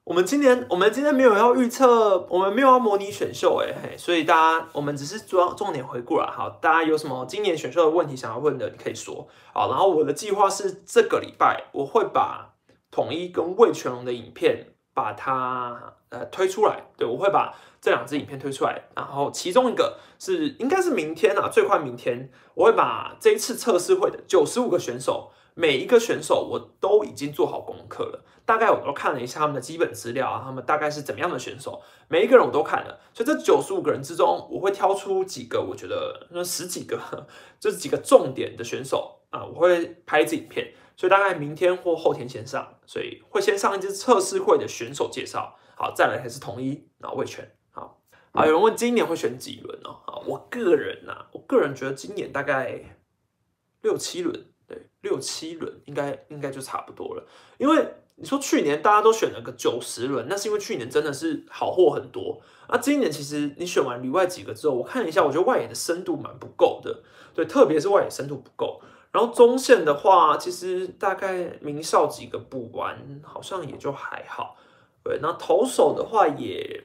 我们今天我们今天没有要预测，我们没有要模拟选秀，哎，所以大家我们只是主要重点回顾啦。好，大家有什么今年选秀的问题想要问的，你可以说。好，然后我的计划是这个礼拜我会把统一跟魏全龙的影片把它呃推出来。对，我会把这两支影片推出来，然后其中一个是应该是明天啊，最快明天，我会把这一次测试会的九十五个选手。 每一个选手我都已经做好功课了，大概我都看了一下他们的基本资料啊，他们大概是怎么样的选手，每一个人我都看了，所以这九十五个人之中，我会挑出几个，我觉得那十几个，就是几个重点的选手啊，我会拍一支影片，所以大概明天或后天先上，所以会先上一支测试会的选手介绍，好，再来才是统一，然后卫权，好，啊，有人问今年会选几轮哦，啊，我个人呐、啊，我个人觉得今年大概六七轮。 对，六七轮应该应该就差不多了，因为你说去年大家都选了个九十轮，那是因为去年真的是好货很多。那、啊、今年其实你选完里外几个之后，我看了一下，我觉得外野的深度蛮不够的，对，特别是外野深度不够。然后中线的话，其实大概明少几个补完，好像也就还好。对，那投手的话也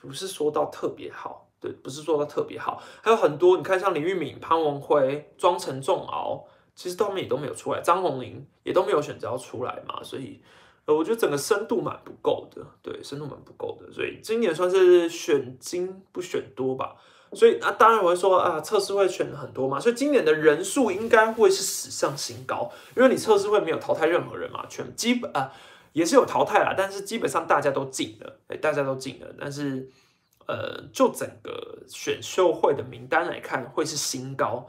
不是说到特别好，对，不是说到特别好，还有很多你看像林玉敏、潘文辉、庄成仲敖。 其实他们也都没有出来，张宏林也都没有选择要出来嘛，所以，呃，我觉得整个深度蛮不够的，对，深度蛮不够的，所以今年算是选精不选多吧。所以啊，当然我会说啊，测试会选很多嘛，所以今年的人数应该会是史上新高，因为你测试会没有淘汰任何人嘛，全基本啊也是有淘汰啦，但是基本上大家都进了，哎，大家都进了，但是呃，就整个选秀会的名单来看，会是新高。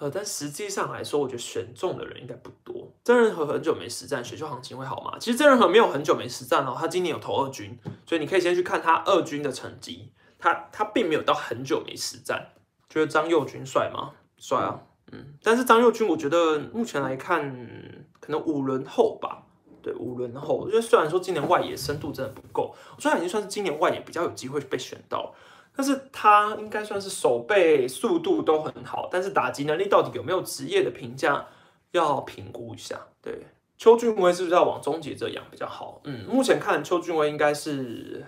呃，但实际上来说，我觉得选中的人应该不多。曾仁和很久没实战，选秀行情会好吗？其实曾仁和没有很久没实战哦，他今年有投二军，所以你可以先去看他二军的成绩。他他并没有到很久没实战。觉得张佑君帅吗？帅啊，嗯。但是张佑君，我觉得目前来看，可能五轮后吧。对，五轮后，我觉得虽然说今年外野深度真的不够，虽然已经算是今年外野比较有机会被选到。 但是他应该算是守备速度都很好，但是打击能力到底有没有职业的评价，要评估一下。对，邱俊威是不是要往终结者养比较好？嗯，目前看邱俊威应该是，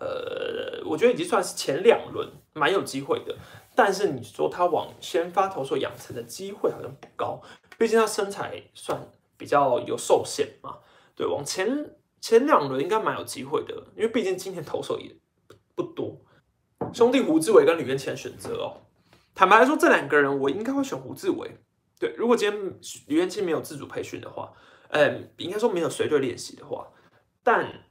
呃，我觉得已经算是前两轮蛮有机会的。但是你说他往先发投手养成的机会好像不高，毕竟他身材算比较有受限嘛。对，往前前两轮应该蛮有机会的，因为毕竟今年投手也不多。 兄弟胡志伟跟吕彦谦选择哦，坦白来说，这两个人我应该会选胡志伟。对，如果今天吕彦谦没有自主培训的话，嗯，应该说没有随队练习的话，但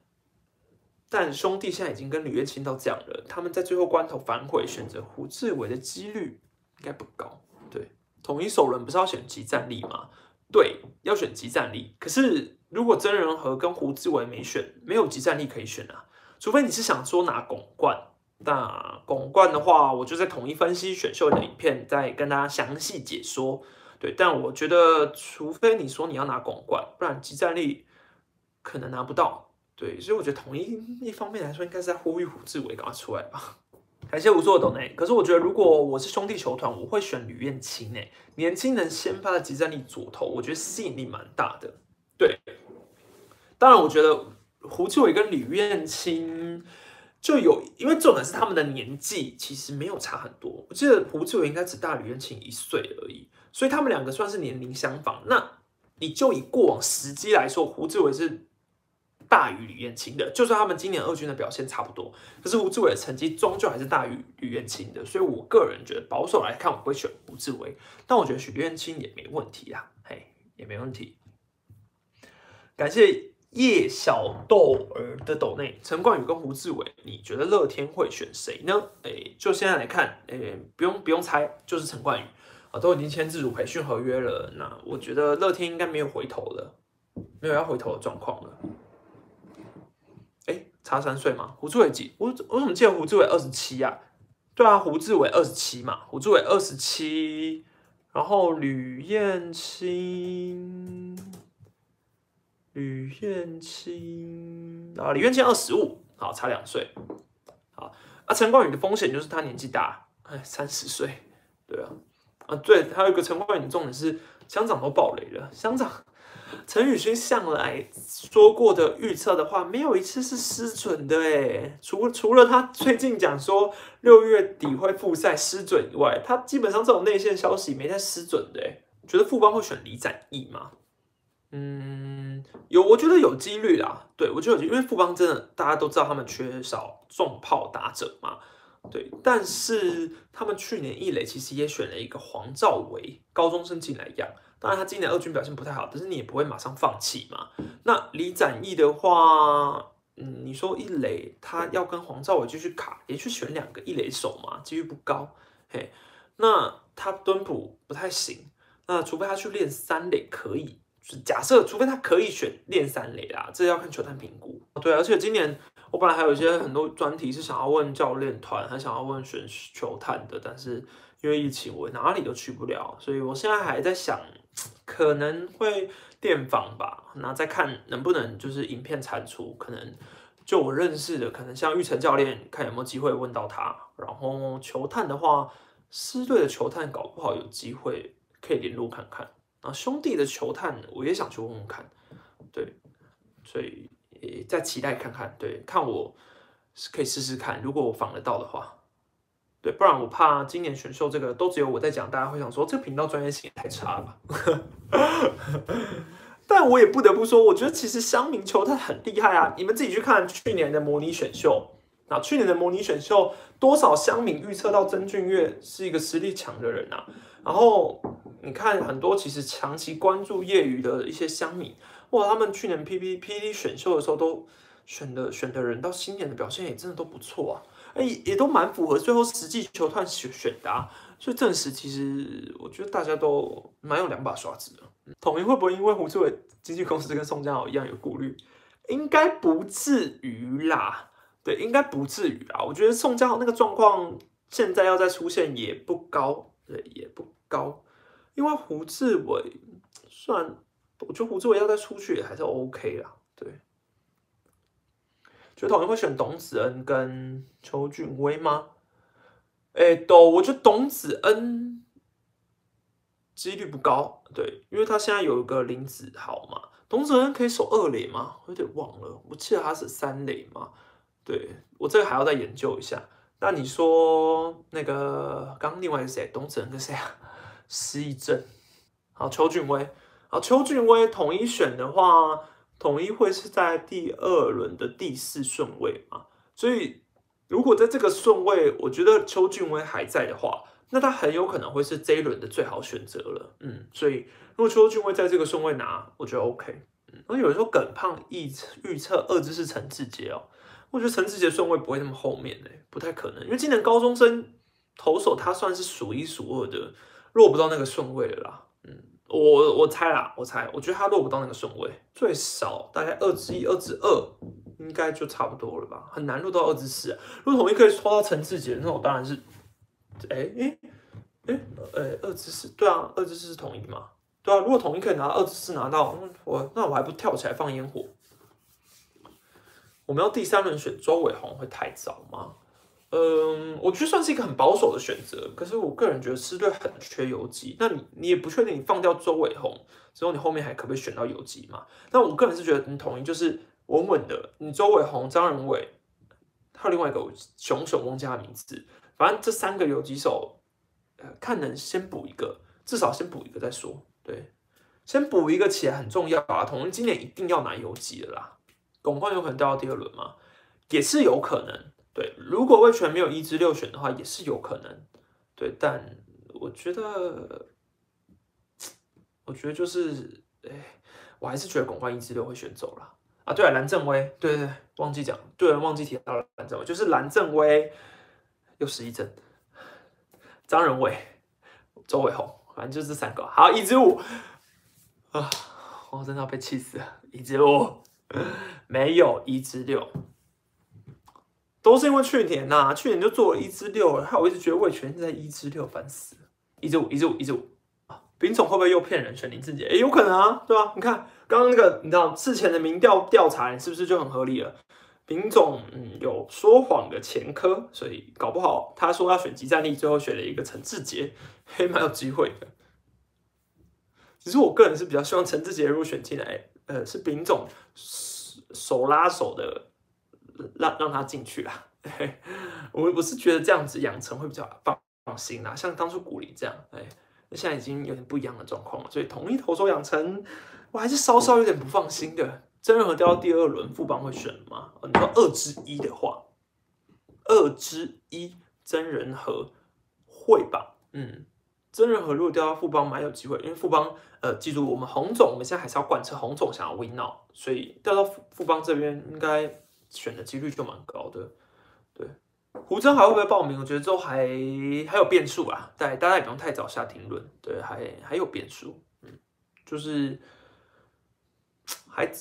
但兄弟现在已经跟吕彦谦到这样了，他们在最后关头反悔选择胡志伟的几率应该不高。对，统一首轮不是要选即战力吗？对，要选即战力。可是如果曾仁和跟胡志伟没选，没有即战力可以选啊，除非你是想说拿拱冠。 那拱冠的话，我就在统一分析选秀的影片，再跟大家详细解说。对，但我觉得，除非你说你要拿拱冠，不然即战力可能拿不到。对，所以我觉得统一一方面来说，应该是在呼吁胡志伟赶快出来吧。感谢无数的抖内，可是我觉得如果我是兄弟球团，我会选吕彦青诶，年轻人先发的即战力左投，我觉得吸引力蛮大的。对，当然我觉得胡志伟跟吕彦青。 就有，因为重点是他们的年纪其实没有差很多。我记得胡志伟应该只大吕彦青一岁而已，所以他们两个算是年龄相仿。那你就以过往时机来说，胡志伟是大于吕彦青的，就算他们今年二军的表现差不多，可是胡志伟的成绩终究还是大于吕彦青的。所以我个人觉得保守来看，我会选胡志伟，但我觉得吕彦青也没问题啦，嘿，也没问题。感谢。 叶小豆儿的斗内，陈冠宇跟胡志伟，你觉得乐天会选谁呢？诶，就现在来看，诶，不用不用猜，就是陈冠宇啊，都已经签自主培训合约了。那我觉得乐天应该没有回头了，没有要回头的状况了。诶，差三岁吗？胡志伟几？我我怎么记得胡志伟二十七啊？对啊，胡志伟二十七嘛，胡志伟二十七，然后吕彦青。 吕彦青啊，吕彦青二十五，好，差两岁。好啊，陈冠宇的风险就是他年纪大，哎，三十岁，对啊，啊，对，还有一个陈冠宇重点是乡长都爆雷了，乡长陈宇勋向来说过的预测的话，没有一次是失准的哎，除除了他最近讲说六月底会复赛失准以外，他基本上这种内线消息没太失准的哎，觉得富邦会选李展毅吗？嗯，有，我觉得有几率啦。对，我觉得有几率，因为富邦真的大家都知道他们缺少重炮打者嘛。对，但是他们去年一垒其实也选了一个黄兆维，高中生进来养。当然他今年二军表现不太好，但是你也不会马上放弃嘛。那李展毅的话，嗯，你说一垒他要跟黄兆维继续卡，也去选两个一垒手嘛，几率不高。嘿，那他蹲捕不太行，那除非他去练三垒可以。 假设，除非他可以选练三垒啦，这要看球探评估。对、啊，而且今年我本来还有一些很多专题是想要问教练团，还想要问选球探的，但是因为疫情，我哪里都去不了，所以我现在还在想，可能会电访吧，那再看能不能就是影片产出。可能就我认识的，可能像玉成教练，看有没有机会问到他。然后球探的话，狮队的球探搞不好有机会可以联络看看。 啊，兄弟的球探我也想去问问看，对，所以也再期待看看，对，看我可以试试看，如果我访得到的话，对，不然我怕今年选秀这个都只有我在讲，大家会想说这个频道专业性也太差了吧。但我也不得不说，我觉得其实乡民球探很厉害啊，你们自己去看去年的模拟选秀，啊，去年的模拟选秀多少乡民预测到曾俊岳是一个实力强的人啊，然后。 你看，很多其实长期关注业余的一些乡民，哇，他们去年 P P P D 选秀的时候都选的选的人，到新年的表现也真的都不错啊，哎、欸，也都蛮符合最后实际球探选选的啊，所以证实其实我觉得大家都蛮有两把刷子的。统一会不会因为胡志伟经纪公司跟宋家豪一样有顾虑？应该不至于啦，对，应该不至于啦。我觉得宋家豪那个状况现在要再出现也不高，对，也不高。 因为胡志伟，虽然我觉得胡志伟要再出去也还是 OK 啦，对。觉得统一会选董子恩跟邱俊威吗？哎，都，我觉得董子恩几率不高，对，因为他现在有一个林子豪嘛，董子恩可以守二垒吗？我有点忘了，我记得他是三垒嘛，对我这个还要再研究一下。那你说那个刚刚另外是谁？董子恩跟谁啊？ 失忆症，好，邱俊威，好，邱俊威统一选的话，统一会是在第二轮的第四顺位嘛，所以如果在这个顺位，我觉得邱俊威还在的话，那他很有可能会是这一轮的最好选择了，嗯，所以如果邱俊威在这个顺位拿，我觉得 OK， 嗯，然后有人说耿胖预预测二支是陈志杰哦，我觉得陈志杰顺位不会那么后面嘞、欸，不太可能，因为今年高中生投手他算是数一数二的。 落不到那个顺位了啦，嗯，我我猜啦，我猜，我觉得他落不到那个顺位，最少大概二之一、二之二，应该就差不多了吧，很难落到二之四。如果统一可以抽到陈志杰，那我当然是，哎哎哎哎，二之四，对啊，二之四是统一嘛，对啊，如果统一可以拿二之四拿到，我那我还不跳起来放烟火？我们要第三轮选周伟鸿会太早吗？ 嗯，我觉得算是一个很保守的选择，可是我个人觉得狮队很缺游击。那你你也不确定你放掉周伟鸿之后，你后面还可不可以选到游击嘛？那我个人是觉得你统一就是稳稳的，你周伟鸿、张仁伟，还有另外一个熊熊忘记他的名字，反正这三个游击手，呃，看能先补一个，至少先补一个再说。对，先补一个起来很重要啊！统一今年一定要拿游击的啦，巩冠有可能掉到第二轮嘛，也是有可能。 对，如果味全没有一至六选的话，也是有可能。对，但我觉得，我觉得就是，哎，我还是觉得巩冠一至六会选走了啊。对啊，蓝正威，对对对，忘记讲，对，忘记提到了蓝正威，就是蓝正威又失忆症，张仁伟、周伟鸿，反正就这三个。好，一至五啊，我真的要被气死了，一至五没有一至六。 都是因为去年呐、啊，去年就做了一支六了，害我一直觉得味全现在一支六烦死了，一支五，一支五，一支五啊！丙总会不会又骗人选林志杰？哎，有可能啊，对吧、啊？你看刚刚那个，你知道事前的民调调查，你是不是就很合理了？丙总嗯有说谎的前科，所以搞不好他说要选即战力，最后选了一个陈志杰，还蛮有机会的。只是我个人是比较希望陈志杰如果选进来，呃，是丙总手拉手的。 让让他进去啦，我我是觉得这样子养成会比较放放心啦，像当初古林这样，哎，现在已经有点不一样的状况了，所以统一投手养成我还是稍稍有点不放心的。郑仁和掉到第二轮，富邦会选吗？哦、你说二之一的话，二之一郑仁和会吧？嗯，郑仁和如果掉到富邦，蛮有机会，因为富邦呃，记住我们洪总，我们现在还是要贯彻洪总想要 win now， 所以掉到富富邦这边应该选的几率就蛮高的。对，胡征还会不会报名？我觉得之后还还有变数啊，对，大家也不用太早下定论，对，还还有变数，嗯，就是还。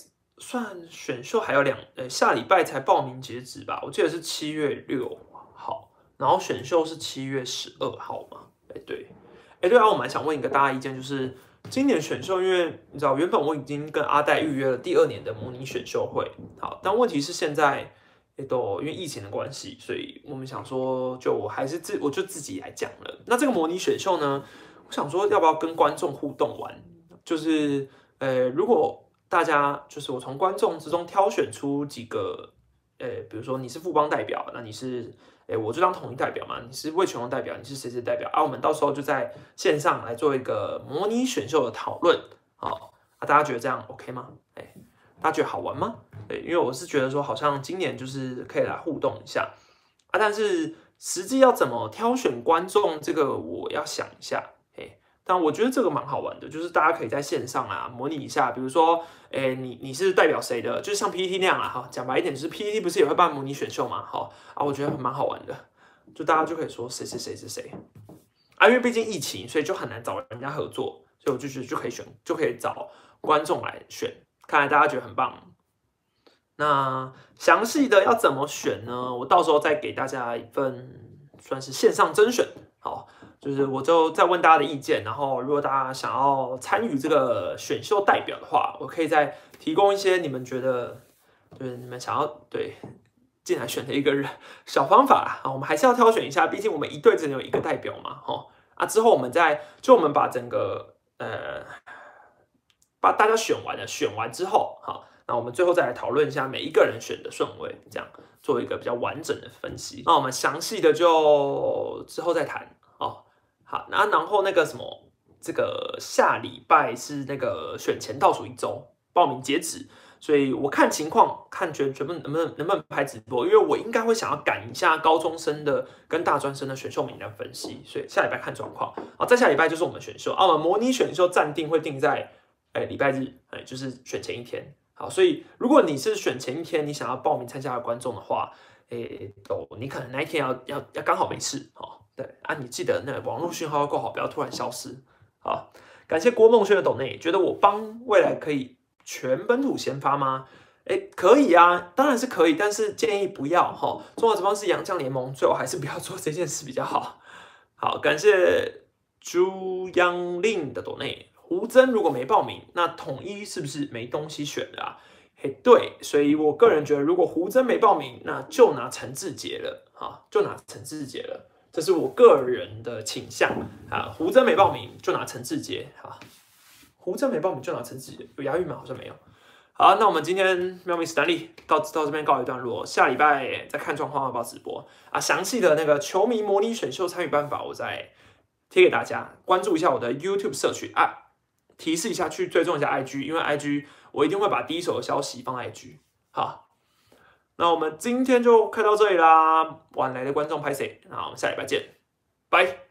算选秀还有两呃、欸，下礼拜才报名截止吧？我记得是七月六号，然后选秀是七月十二号嘛？哎、欸、对，哎、欸、对啊，我蛮想问一个大家意见，就是今年选秀，因为你知道原本我已经跟阿戴预约了第二年的模拟选秀会，好，但问题是现在也都、欸、因为疫情的关系，所以我们想说，就我还是自我就自己来讲了。那这个模拟选秀呢，我想说要不要跟观众互动玩？就是呃、欸，如果 大家就是我从观众之中挑选出几个，呃，比如说你是富邦代表，那你是，哎，我就当统一代表嘛，你是味全龙代表，你是谁谁代表啊？我们到时候就在线上来做一个模拟选秀的讨论，好啊，大家觉得这样 OK 吗？哎，大家觉得好玩吗？对，因为我是觉得说好像今年就是可以来互动一下啊，但是实际要怎么挑选观众，这个我要想一下。 但我觉得这个蛮好玩的，就是大家可以在线上啊模拟一下，比如说，诶，你你是代表谁的？就是像 P T T 那样啊，哈，讲白一点，就是 P T T 不是也会办模拟选秀嘛，好啊，我觉得蛮好玩的，就大家就可以说谁谁谁是谁啊，因为毕竟疫情，所以就很难找人家合作，所以我就觉得就可以选，就可以找观众来选，看来大家觉得很棒。那详细的要怎么选呢？我到时候再给大家一份算是线上甄选，好。 就是我就再问大家的意见，然后如果大家想要参与这个选秀代表的话，我可以再提供一些你们觉得就是你们想要对进来选的一个小方法啊。我们还是要挑选一下，毕竟我们一队只能有一个代表嘛，哦啊之后我们再就我们把整个呃把大家选完了，选完之后好，那我们最后再来讨论一下每一个人选的顺位，这样做一个比较完整的分析。那我们详细的就之后再谈哦。 好，那然后那个什么，这个下礼拜是那个选前倒数一周，报名截止，所以我看情况，看觉得能不能能不能拍直播，因为我应该会想要赶一下高中生的跟大专生的选秀名单分析，所以下礼拜看状况。好，再下礼拜就是我们选秀，啊，我们模拟选秀暂定会定在哎礼拜日，哎就是选前一天。好，所以如果你是选前一天你想要报名参加的观众的话，哎都你可能那一天要要要刚好没事哦。 对啊，你记得那个网络讯号要够好，不要突然消失。好，感谢郭梦轩的抖内，觉得我帮未来可以全本土先发吗？哎，可以啊，当然是可以，但是建议不要哈。中华职棒是洋将联盟，最后还是不要做这件事比较好。好，感谢朱央令的抖内，胡真如果没报名，那统一是不是没东西选了啊？嘿，对，所以我个人觉得，如果胡真没报名，那就拿陈志杰了啊，就拿陈志杰了。 这是我个人的倾向啊！胡真没报名就拿陈志杰啊！胡真没报名就拿陈志杰，有押韵吗？好像没有。好，那我们今天妙米史丹利到到这边告一段落，下礼拜再看状况要不要直播啊！详细的那个球迷模拟选秀参与办法，我再贴给大家，关注一下我的 YouTube 社群啊！提示一下去追踪一下 I G， 因为 I G 我一定会把第一手的消息放 I G。好。 那我们今天就看到这里啦，晚来的观众拍谁？那我们下礼拜见，拜。